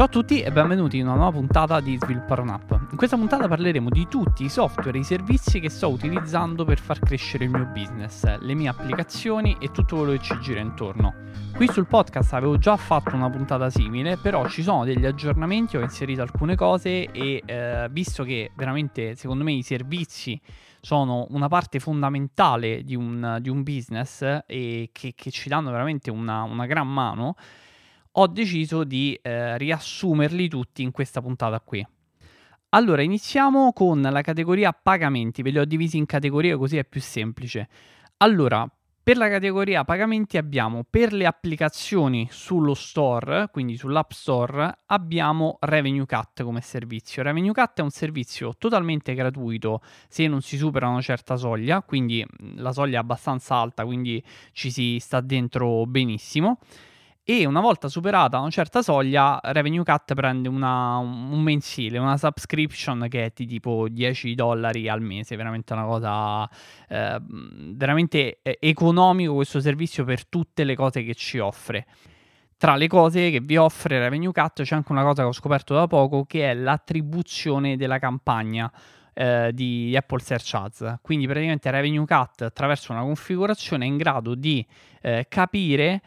Ciao a tutti e benvenuti in una nuova puntata di Sviluppare un'app. In questa puntata parleremo di tutti i software e i servizi che sto utilizzando per far crescere il mio business, le mie applicazioni e tutto quello che ci gira intorno. Qui sul podcast avevo già fatto una puntata simile, però ci sono degli aggiornamenti, ho inserito alcune cose e visto che veramente secondo me i servizi sono una parte fondamentale di un business e che ci danno veramente una gran mano, ho deciso di riassumerli tutti in questa puntata qui. Allora, iniziamo con la categoria pagamenti, ve li ho divisi in categorie così è più semplice. Allora, per la categoria pagamenti abbiamo per le applicazioni sullo store, quindi sull'App Store, abbiamo RevenueCat come servizio. RevenueCat è un servizio totalmente gratuito se non si supera una certa soglia, quindi la soglia è abbastanza alta, quindi ci si sta dentro benissimo. E una volta superata una certa soglia, RevenueCat prende un mensile, una subscription che è di tipo $10 al mese, veramente una cosa veramente economico questo servizio per tutte le cose che ci offre. Tra le cose che vi offre RevenueCat c'è anche una cosa che ho scoperto da poco, che è l'attribuzione della campagna di Apple Search Ads. Quindi praticamente RevenueCat attraverso una configurazione è in grado di capire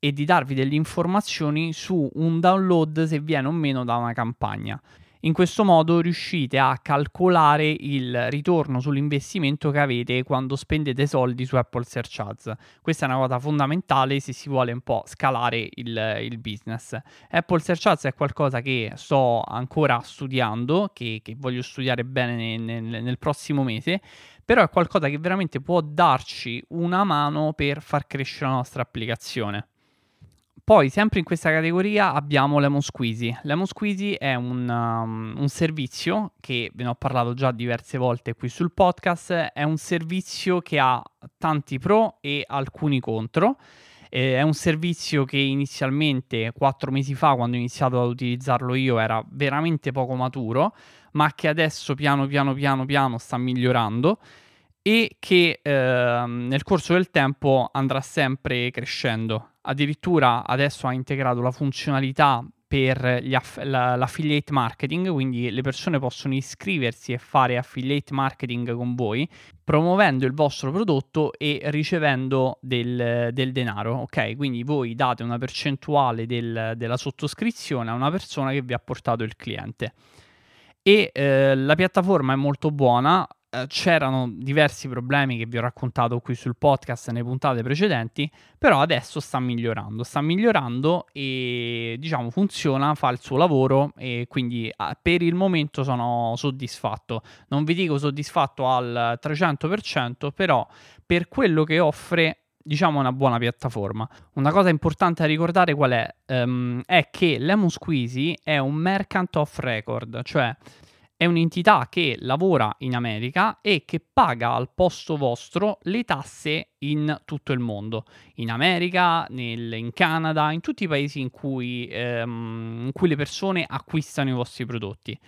e di darvi delle informazioni su un download se viene o meno da una campagna. In questo modo riuscite a calcolare il ritorno sull'investimento che avete quando spendete soldi su Apple Search Ads. Questa è una cosa fondamentale se si vuole un po' scalare il business. Apple Search Ads è qualcosa che sto ancora studiando, che voglio studiare bene nel prossimo mese, però è qualcosa che veramente può darci una mano per far crescere la nostra applicazione. Poi, sempre in questa categoria, abbiamo Lemon Squeezy. Lemon Squeezy è un servizio che ve ne ho parlato già diverse volte qui sul podcast. È un servizio che ha tanti pro e alcuni contro. È un servizio che inizialmente, 4 mesi fa, quando ho iniziato ad utilizzarlo io, era veramente poco maturo, ma che adesso piano piano sta migliorando e che nel corso del tempo andrà sempre crescendo. Addirittura adesso ha integrato la funzionalità per l'affiliate marketing, quindi le persone possono iscriversi e fare affiliate marketing con voi, promuovendo il vostro prodotto e ricevendo del denaro, ok? Quindi voi date una percentuale della sottoscrizione a una persona che vi ha portato il cliente. E la piattaforma è molto buona. C'erano diversi problemi che vi ho raccontato qui sul podcast nelle puntate precedenti, però adesso sta migliorando e diciamo funziona, fa il suo lavoro e quindi per il momento sono soddisfatto. Non vi dico soddisfatto al 300%, però per quello che offre diciamo una buona piattaforma. Una cosa importante da ricordare qual è? È che Lemon Squeezy è un merchant of record, cioè è un'entità che lavora in America e che paga al posto vostro le tasse in tutto il mondo, in America, in Canada, in tutti i paesi in cui le persone acquistano i vostri prodotti.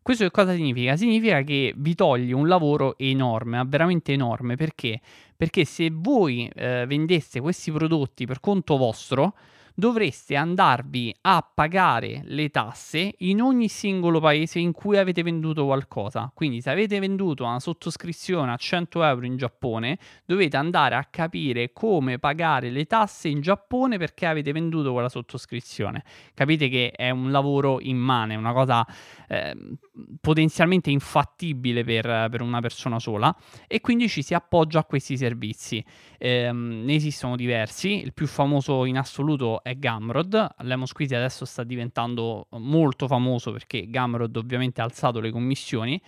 Questo che cosa significa? Significa che vi toglie un lavoro enorme, veramente enorme, perché? Perché se voi vendeste questi prodotti per conto vostro, dovreste andarvi a pagare le tasse in ogni singolo paese in cui avete venduto qualcosa. Quindi se avete venduto una sottoscrizione a €100 in Giappone, dovete andare a capire come pagare le tasse in Giappone perché avete venduto quella sottoscrizione. Capite che è un lavoro immane, una cosa potenzialmente infattibile per una persona sola, e quindi ci si appoggia a questi servizi. Ne esistono diversi, il più famoso in assoluto è Gumroad. Lemon Squeezy adesso sta diventando molto famoso perché Gumroad ovviamente ha alzato le commissioni,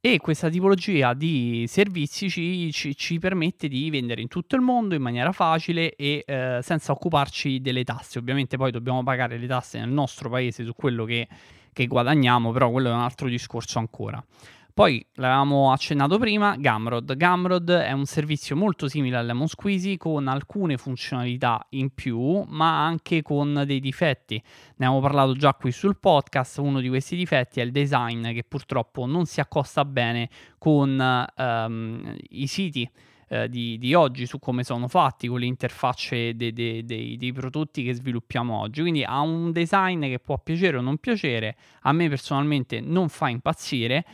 e questa tipologia di servizi ci permette di vendere in tutto il mondo in maniera facile e senza occuparci delle tasse. Ovviamente poi dobbiamo pagare le tasse nel nostro paese su quello che guadagniamo, però quello è un altro discorso ancora. Poi l'avevamo accennato prima, Gumroad. Gumroad è un servizio molto simile al Lemon Squeezy con alcune funzionalità in più, ma anche con dei difetti. Ne abbiamo parlato già qui sul podcast. Uno di questi difetti è il design, che purtroppo non si accosta bene con i siti di oggi, su come sono fatti, con le interfacce dei prodotti che sviluppiamo oggi. Quindi ha un design che può piacere o non piacere, a me personalmente non fa impazzire,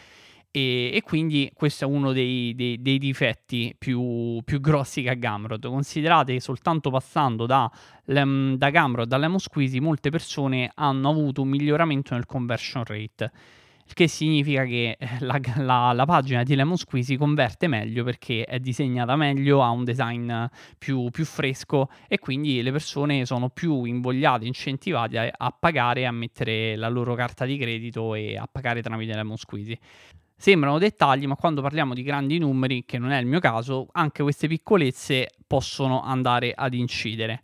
e quindi questo è uno dei difetti più grossi che ha Gumroad. Considerate che soltanto passando da Gumroad a Lemon Squeezy molte persone hanno avuto un miglioramento nel conversion rate, il che significa che la pagina di Lemon Squeezy converte meglio perché è disegnata meglio, ha un design più fresco, e quindi le persone sono più invogliate, incentivate a pagare, a mettere la loro carta di credito e a pagare tramite Lemon Squeezy. Sembrano dettagli, ma quando parliamo di grandi numeri, che non è il mio caso, anche queste piccolezze possono andare ad incidere.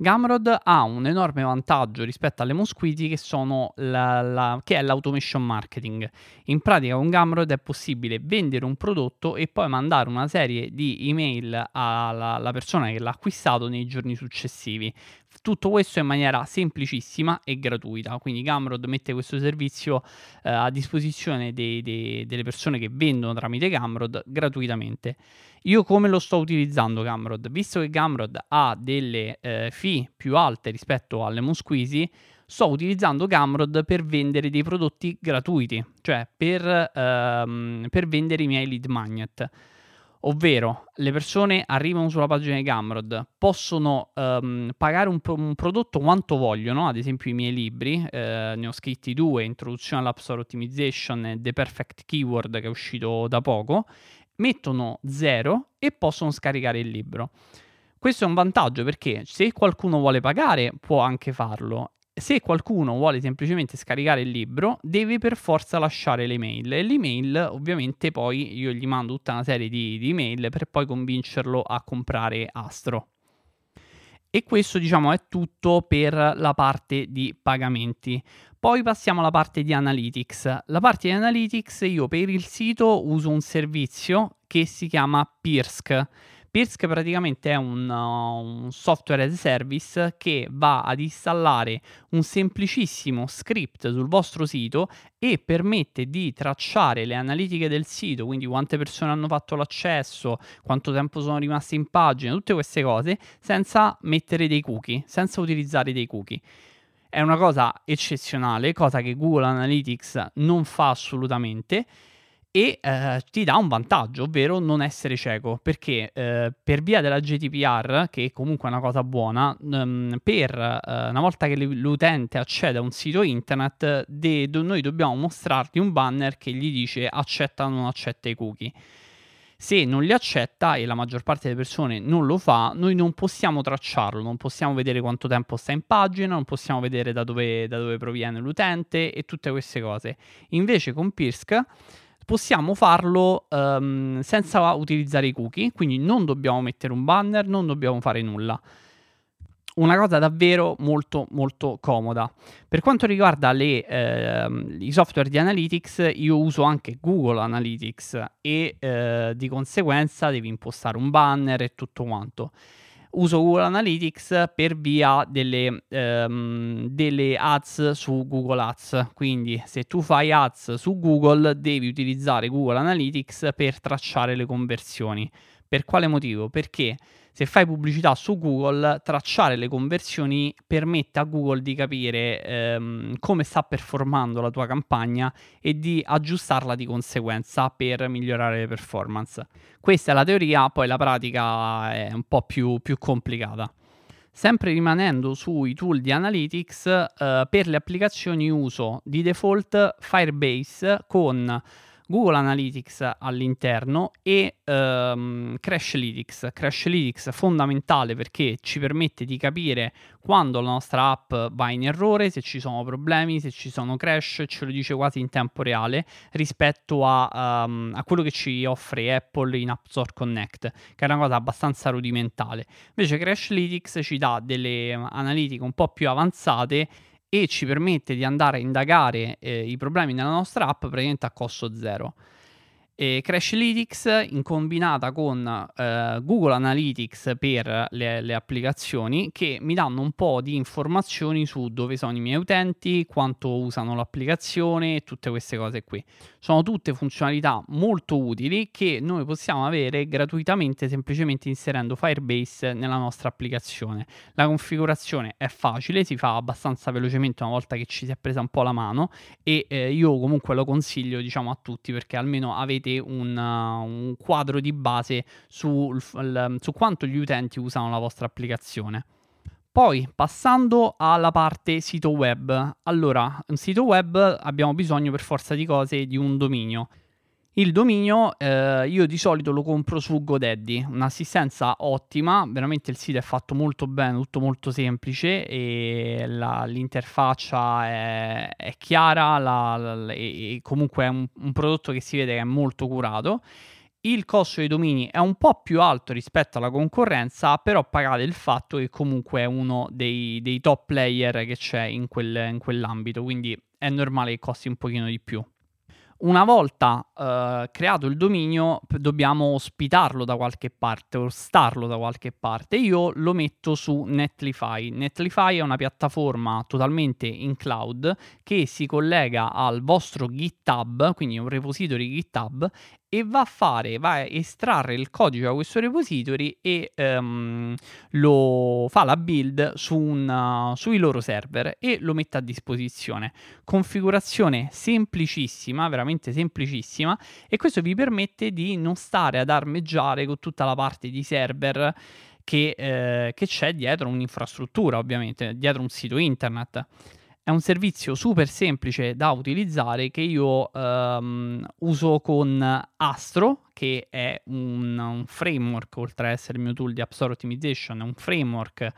Gumroad ha un enorme vantaggio rispetto alle Lemon Squeezy, che è l'automation marketing. In pratica con Gumroad è possibile vendere un prodotto e poi mandare una serie di email alla persona che l'ha acquistato nei giorni successivi. Tutto questo in maniera semplicissima e gratuita, quindi Gumroad mette questo servizio a disposizione delle persone che vendono tramite Gumroad gratuitamente. Io come lo sto utilizzando Gumroad? Visto che Gumroad ha delle fee più alte rispetto alle Lemon Squeezy, sto utilizzando Gumroad per vendere dei prodotti gratuiti, cioè per vendere i miei lead magnet. Ovvero, le persone arrivano sulla pagina di Gumroad, possono pagare un prodotto quanto vogliono, ad esempio i miei libri, ne ho scritti 2, Introduzione all'App Store Optimization e The Perfect Keyword, che è uscito da poco, mettono 0 e possono scaricare il libro. Questo è un vantaggio perché se qualcuno vuole pagare può anche farlo. Se qualcuno vuole semplicemente scaricare il libro, deve per forza lasciare l'email. E l'email, ovviamente, poi io gli mando tutta una serie di email per poi convincerlo a comprare Astro. E questo, diciamo, è tutto per la parte di pagamenti. Poi passiamo alla parte di Analytics. La parte di Analytics, io per il sito uso un servizio che si chiama Pirsch. Pirsch praticamente è un software as a service che va ad installare un semplicissimo script sul vostro sito e permette di tracciare le analitiche del sito, quindi quante persone hanno fatto l'accesso, quanto tempo sono rimaste in pagina, tutte queste cose senza mettere dei cookie, senza utilizzare dei cookie. È una cosa eccezionale, cosa che Google Analytics non fa assolutamente. E ti dà un vantaggio, ovvero non essere cieco, perché per via della GDPR, che comunque è una cosa buona, una volta che l'utente accede a un sito internet, noi dobbiamo mostrargli un banner che gli dice accetta o non accetta i cookie. Se non li accetta, e la maggior parte delle persone non lo fa, noi non possiamo tracciarlo, non possiamo vedere quanto tempo sta in pagina, non possiamo vedere da dove proviene l'utente e tutte queste cose. Invece con Pirsch possiamo farlo senza utilizzare i cookie, quindi non dobbiamo mettere un banner, non dobbiamo fare nulla. Una cosa davvero molto molto comoda. Per quanto riguarda i software di Analytics, io uso anche Google Analytics e di conseguenza devi impostare un banner e tutto quanto. Uso Google Analytics per via delle ads su Google Ads, quindi se tu fai ads su Google devi utilizzare Google Analytics per tracciare le conversioni. Per quale motivo? Perché se fai pubblicità su Google, tracciare le conversioni permette a Google di capire come sta performando la tua campagna e di aggiustarla di conseguenza per migliorare le performance. Questa è la teoria, poi la pratica è un po' più complicata. Sempre rimanendo sui tool di Analytics, per le applicazioni uso di default Firebase con Google Analytics all'interno e Crashlytics. Crashlytics è fondamentale perché ci permette di capire quando la nostra app va in errore, se ci sono problemi, se ci sono crash, ce lo dice quasi in tempo reale rispetto a quello che ci offre Apple in App Store Connect, che è una cosa abbastanza rudimentale. Invece Crashlytics ci dà delle analitiche un po' più avanzate e ci permette di andare a indagare i problemi nella nostra app praticamente a costo zero. Crashlytics in combinata con Google Analytics per le applicazioni, che mi danno un po' di informazioni su dove sono i miei utenti, quanto usano l'applicazione e tutte queste cose qui. Sono tutte funzionalità molto utili che noi possiamo avere gratuitamente semplicemente inserendo Firebase nella nostra applicazione. La configurazione è facile, si fa abbastanza velocemente una volta che ci si è presa un po' la mano, e io comunque lo consiglio, diciamo, a tutti, perché almeno avete un quadro di base su quanto gli utenti usano la vostra applicazione. Poi, passando alla parte sito web. Allora, un sito web abbiamo bisogno per forza di cose di un dominio. Il dominio io di solito lo compro su GoDaddy, un'assistenza ottima, veramente il sito è fatto molto bene, tutto molto semplice, e l'interfaccia è chiara, e comunque è un prodotto che si vede che è molto curato. Il costo dei domini è un po' più alto rispetto alla concorrenza, però pagate il fatto che comunque è uno dei top player che c'è in quell'ambito, quindi è normale che costi un pochino di più. Una volta creato il dominio dobbiamo ospitarlo da qualche parte, hostarlo da qualche parte. Io lo metto su Netlify. Netlify è una piattaforma totalmente in cloud che si collega al vostro GitHub, quindi un repository GitHub, e va a estrarre il codice da questo repository e lo fa la build sui loro server e lo mette a disposizione. Configurazione semplicissima, veramente semplicissima, e questo vi permette di non stare ad armeggiare con tutta la parte di server che c'è dietro un'infrastruttura, ovviamente, dietro un sito internet. È un servizio super semplice da utilizzare che io uso con Astro, che è un framework, oltre ad essere il mio tool di App Store Optimization, è un framework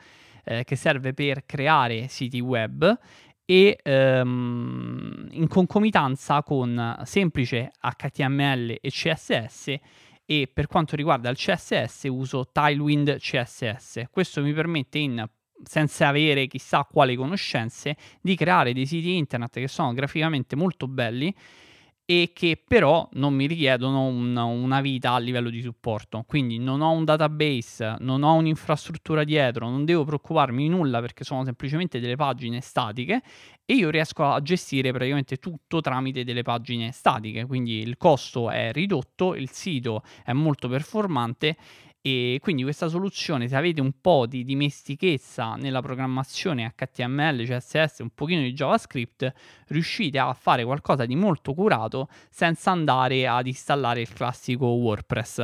che serve per creare siti web, e in concomitanza con semplice HTML e CSS, e per quanto riguarda il CSS uso Tailwind CSS. Questo mi permette, senza avere chissà quali conoscenze, di creare dei siti internet che sono graficamente molto belli e che però non mi richiedono una vita a livello di supporto. Quindi non ho un database, non ho un'infrastruttura dietro, non devo preoccuparmi di nulla perché sono semplicemente delle pagine statiche, e io riesco a gestire praticamente tutto tramite delle pagine statiche. Quindi il costo è ridotto, il sito è molto performante, e quindi questa soluzione, se avete un po' di dimestichezza nella programmazione HTML, CSS, un pochino di JavaScript, riuscite a fare qualcosa di molto curato senza andare ad installare il classico WordPress.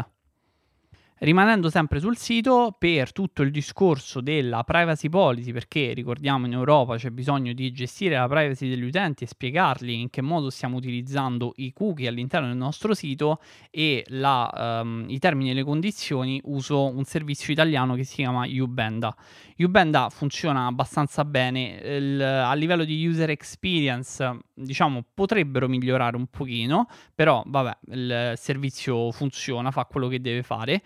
Rimanendo sempre sul sito, per tutto il discorso della privacy policy, perché ricordiamo in Europa c'è bisogno di gestire la privacy degli utenti e spiegargli in che modo stiamo utilizzando i cookie all'interno del nostro sito, e i termini e le condizioni, uso un servizio italiano che si chiama Iubenda. Iubenda funziona abbastanza bene, a livello di user experience diciamo potrebbero migliorare un pochino, però vabbè, il servizio funziona, fa quello che deve fare.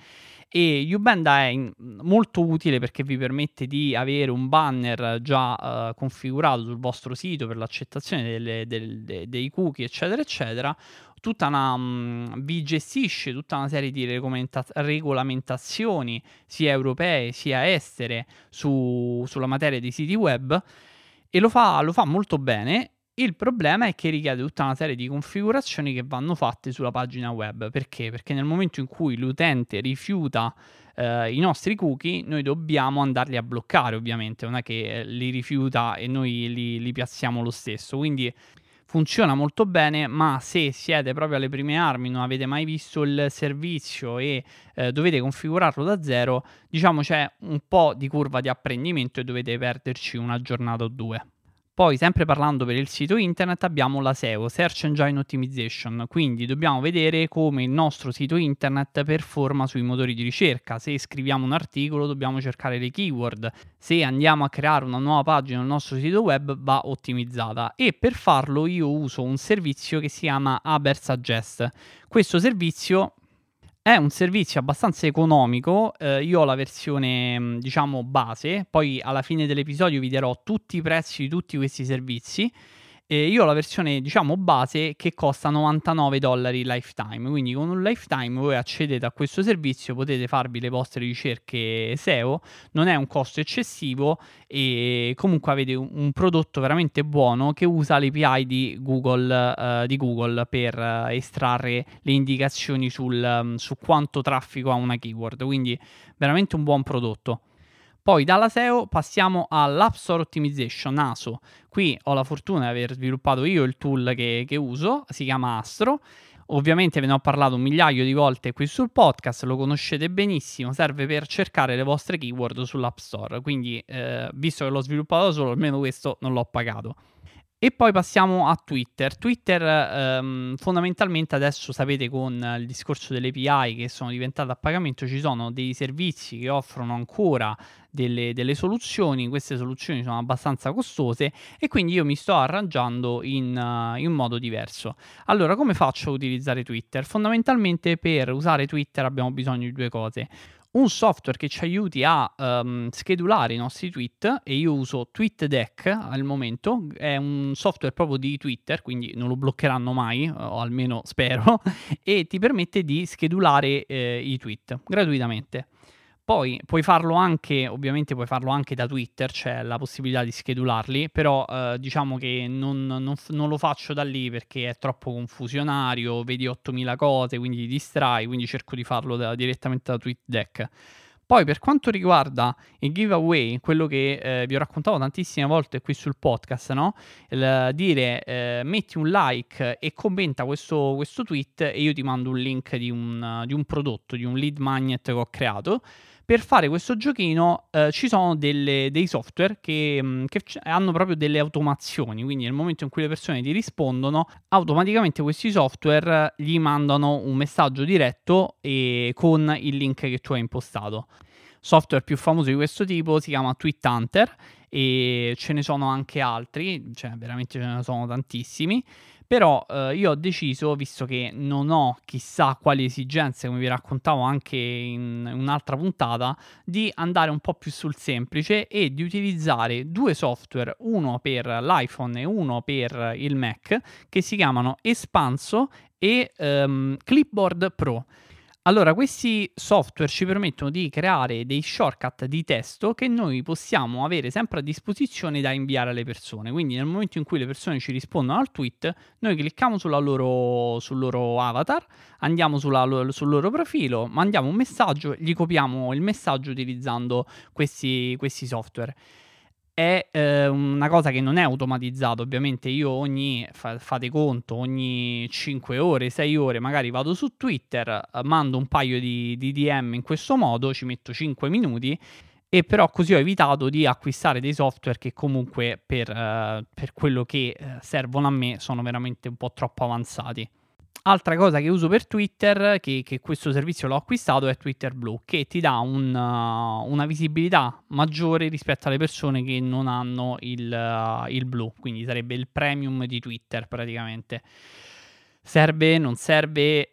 E Iubenda è molto utile perché vi permette di avere un banner già configurato sul vostro sito per l'accettazione dei cookie, eccetera eccetera. Vi gestisce tutta una serie di regolamentazioni sia europee sia estere sulla materia dei siti web, e lo fa molto bene. Il problema è che richiede tutta una serie di configurazioni che vanno fatte sulla pagina web. Perché? Perché nel momento in cui l'utente rifiuta i nostri cookie, noi dobbiamo andarli a bloccare, ovviamente, non è che li rifiuta e noi li piazziamo lo stesso. Quindi funziona molto bene, ma se siete proprio alle prime armi, non avete mai visto il servizio e dovete configurarlo da zero, diciamo c'è un po' di curva di apprendimento e dovete perderci una giornata o due. Poi, sempre parlando per il sito internet, abbiamo la SEO, Search Engine Optimization, quindi dobbiamo vedere come il nostro sito internet performa sui motori di ricerca. Se scriviamo un articolo dobbiamo cercare le keyword, se andiamo a creare una nuova pagina nel nostro sito web va ottimizzata, e per farlo io uso un servizio che si chiama Ubersuggest. Questo servizio è un servizio abbastanza economico, io ho la versione diciamo base, poi alla fine dell'episodio vi darò tutti i prezzi di tutti questi servizi, Io ho la versione, diciamo, base che costa $99 lifetime, quindi con un lifetime voi accedete a questo servizio, potete farvi le vostre ricerche SEO, non è un costo eccessivo e comunque avete un prodotto veramente buono che usa l'API di Google per estrarre le indicazioni su quanto traffico ha una keyword, quindi veramente un buon prodotto. Poi dalla SEO passiamo all'App Store Optimization, ASO. Qui ho la fortuna di aver sviluppato io il tool che uso, si chiama Astro. Ovviamente ve ne ho parlato un migliaio di volte qui sul podcast, lo conoscete benissimo, serve per cercare le vostre keyword sull'App Store. Quindi visto che l'ho sviluppato solo, almeno questo non l'ho pagato. E poi passiamo a Twitter. Twitter fondamentalmente adesso sapete, con il discorso delle API che sono diventate a pagamento, ci sono dei servizi che offrono ancora delle soluzioni. Queste soluzioni sono abbastanza costose e quindi io mi sto arrangiando in modo diverso. Allora, come faccio a utilizzare Twitter? Fondamentalmente per usare Twitter abbiamo bisogno di due cose. Un software che ci aiuti a schedulare i nostri tweet, e io uso TweetDeck al momento, è un software proprio di Twitter, quindi non lo bloccheranno mai, o almeno spero, e ti permette di schedulare i tweet gratuitamente. Poi puoi farlo anche da Twitter, c'è la possibilità di schedularli, però diciamo che non lo faccio da lì perché è troppo confusionario, vedi 8000 cose, quindi ti distrai, quindi cerco di farlo direttamente da TweetDeck. Poi per quanto riguarda il giveaway, quello che vi ho raccontato tantissime volte qui sul podcast, no? Metti un like e commenta questo tweet e io ti mando un link di un prodotto, di un lead magnet che ho creato. Per fare questo giochino ci sono dei software che hanno proprio delle automazioni, quindi nel momento in cui le persone ti rispondono, automaticamente questi software gli mandano un messaggio diretto e con il link che tu hai impostato. Software più famoso di questo tipo si chiama Tweet Hunter e ce ne sono anche altri, cioè veramente ce ne sono tantissimi. Però io ho deciso, visto che non ho chissà quali esigenze, come vi raccontavo anche in un'altra puntata, di andare un po' più sul semplice e di utilizzare due software, uno per l'iPhone e uno per il Mac, che si chiamano Espanso e Clipboard Pro. Allora, questi software ci permettono di creare dei shortcut di testo che noi possiamo avere sempre a disposizione da inviare alle persone. Quindi nel momento in cui le persone ci rispondono al tweet, noi clicchiamo sul loro avatar, andiamo sul loro profilo, mandiamo un messaggio, gli copiamo il messaggio utilizzando questi software. È una cosa che non è automatizzata, ovviamente io ogni 5 ore, 6 ore magari vado su Twitter, mando un paio di DM in questo modo, ci metto 5 minuti e però così ho evitato di acquistare dei software che comunque per quello che servono a me sono veramente un po' troppo avanzati. Altra cosa che uso per Twitter, che questo servizio l'ho acquistato, è Twitter Blue, che ti dà una visibilità maggiore rispetto alle persone che non hanno il blu, quindi sarebbe il premium di Twitter praticamente. Serve, non serve,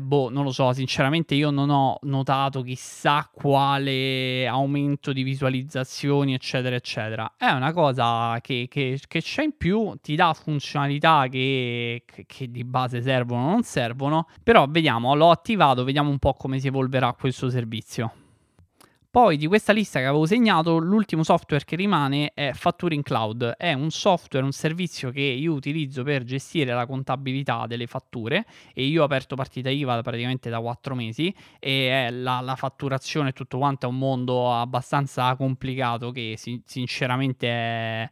non lo so, sinceramente io non ho notato chissà quale aumento di visualizzazioni eccetera eccetera. È una cosa che c'è in più, ti dà funzionalità che di base servono o non servono, però vediamo, l'ho attivato, vediamo un po' come si evolverà questo servizio. Poi di questa lista che avevo segnato, l'ultimo software che rimane è Fatture in Cloud. È un software, un servizio che io utilizzo per gestire la contabilità delle fatture e io ho aperto partita IVA praticamente da 4 mesi e la fatturazione e tutto quanto è un mondo abbastanza complicato che sinceramente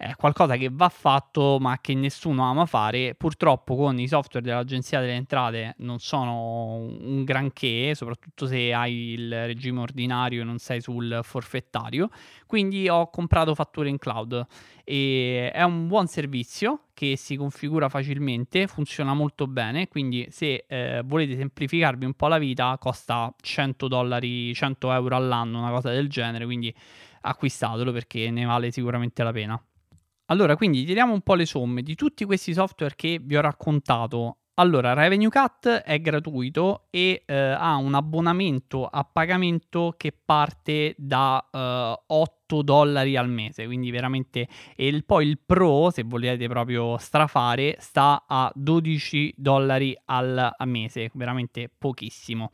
è qualcosa che va fatto ma che nessuno ama fare. Purtroppo con i software dell'Agenzia delle Entrate non sono un granché, soprattutto se hai il regime ordinario e non sei sul forfettario, quindi ho comprato Fatture in Cloud e è un buon servizio che si configura facilmente, funziona molto bene, quindi se volete semplificarvi un po' la vita costa $100 all'anno, una cosa del genere, quindi acquistatelo perché ne vale sicuramente la pena. Allora, quindi tiriamo un po' le somme di tutti questi software che vi ho raccontato. Allora, RevenueCat è gratuito e ha un abbonamento a pagamento che parte da $8 al mese, quindi veramente. E poi il Pro, se volete proprio strafare, sta a $12 al mese, veramente pochissimo.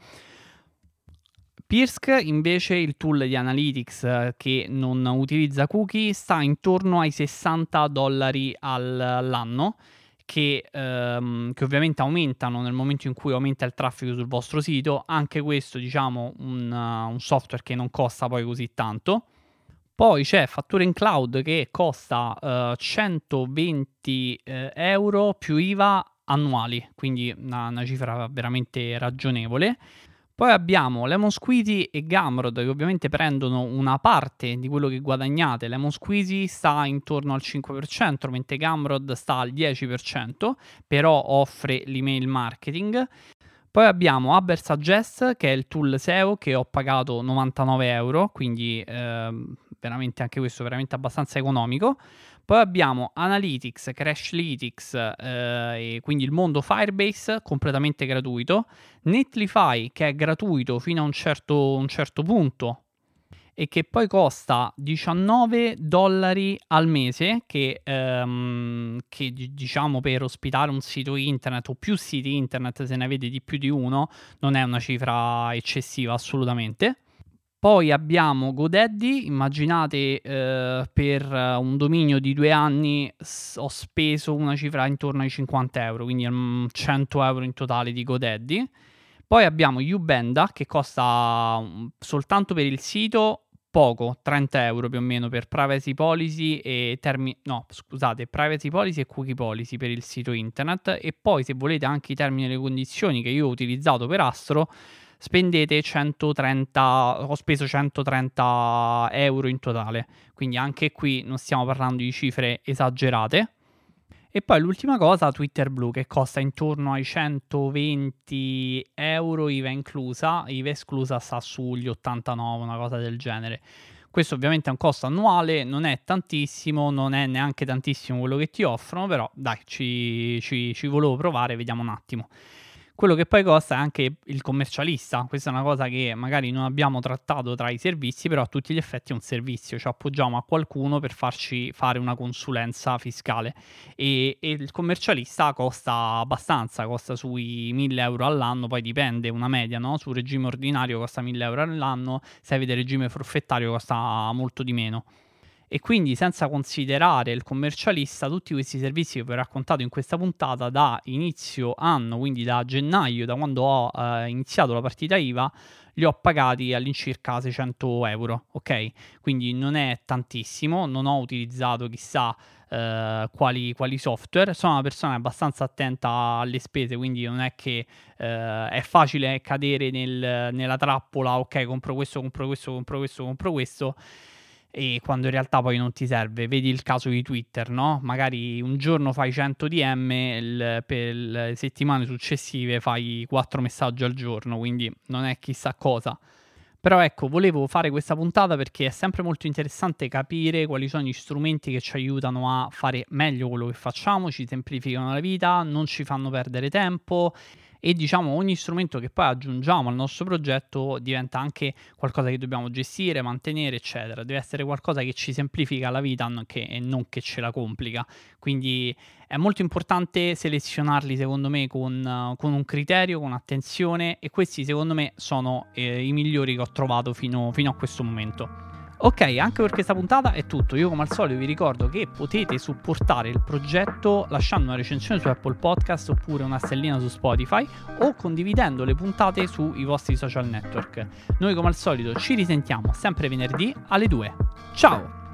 Pirsch invece, il tool di Analytics che non utilizza cookie, sta intorno ai $60 all'anno, che ovviamente aumentano nel momento in cui aumenta il traffico sul vostro sito. Anche questo, diciamo, un software che non costa poi così tanto. Poi c'è Fatture in Cloud che costa 120 euro più IVA annuali, quindi una cifra veramente ragionevole. Poi abbiamo Lemon Squeezy e Gumroad, che ovviamente prendono una parte di quello che guadagnate. Lemon Squeezy sta intorno al 5%, mentre Gumroad sta al 10%, però offre l'email marketing. Poi abbiamo Ubersuggest, che è il tool SEO, che ho pagato 99 euro, quindi veramente anche questo veramente abbastanza economico. Poi abbiamo Analytics, Crashlytics, e quindi il mondo Firebase, completamente gratuito. Netlify, che è gratuito fino a un certo punto e che poi costa $19 al mese, che diciamo per ospitare un sito internet o più siti internet, se ne avete di più di uno, non è una cifra eccessiva assolutamente. Poi abbiamo GoDaddy, immaginate per un dominio di 2 anni ho speso una cifra intorno ai 50 euro, quindi 100 euro in totale di GoDaddy. Poi abbiamo Iubenda, che costa soltanto per il sito poco, 30 euro più o meno, per privacy policy e privacy policy e cookie policy per il sito internet. E poi, se volete anche i termini e le condizioni che io ho utilizzato per Astro, ho speso 130 euro in totale, quindi anche qui non stiamo parlando di cifre esagerate. E poi l'ultima cosa, Twitter Blue, che costa intorno ai 120 euro IVA esclusa, sta sugli 89, una cosa del genere. Questo ovviamente è un costo annuale, non è tantissimo, non è neanche tantissimo quello che ti offrono, però dai, ci volevo provare, vediamo un attimo. Quello che poi costa è anche il commercialista. Questa è una cosa che magari non abbiamo trattato tra i servizi, però a tutti gli effetti è un servizio, ci appoggiamo a qualcuno per farci fare una consulenza fiscale, e il commercialista costa abbastanza, costa sui 1000 euro all'anno, poi dipende, una media, no? Sul regime ordinario costa 1000 euro all'anno, se avete regime forfettario costa molto di meno. E quindi, senza considerare il commercialista, tutti questi servizi che vi ho raccontato in questa puntata da inizio anno, quindi da gennaio, da quando ho iniziato la partita IVA, li ho pagati all'incirca 600 euro, ok? Quindi non è tantissimo, non ho utilizzato chissà quali software, sono una persona abbastanza attenta alle spese, quindi non è che è facile cadere nella trappola, ok, compro questo, e quando in realtà poi non ti serve. Vedi il caso di Twitter, no? Magari un giorno fai 100 DM, per le settimane successive fai 4 messaggi al giorno, quindi non è chissà cosa. Però ecco, volevo fare questa puntata perché è sempre molto interessante capire quali sono gli strumenti che ci aiutano a fare meglio quello che facciamo, ci semplificano la vita, non ci fanno perdere tempo, e diciamo ogni strumento che poi aggiungiamo al nostro progetto diventa anche qualcosa che dobbiamo gestire, mantenere, eccetera. Deve essere qualcosa che ci semplifica la vita e non che ce la complica. Quindi è molto importante selezionarli, secondo me, con un criterio, con attenzione, e questi secondo me sono i migliori che ho trovato fino a questo momento. Ok, anche per questa puntata è tutto. Io, come al solito, vi ricordo che potete supportare il progetto lasciando una recensione su Apple Podcast oppure una stellina su Spotify, o condividendo le puntate sui vostri social network. Noi, come al solito, ci risentiamo sempre venerdì alle 2. Ciao!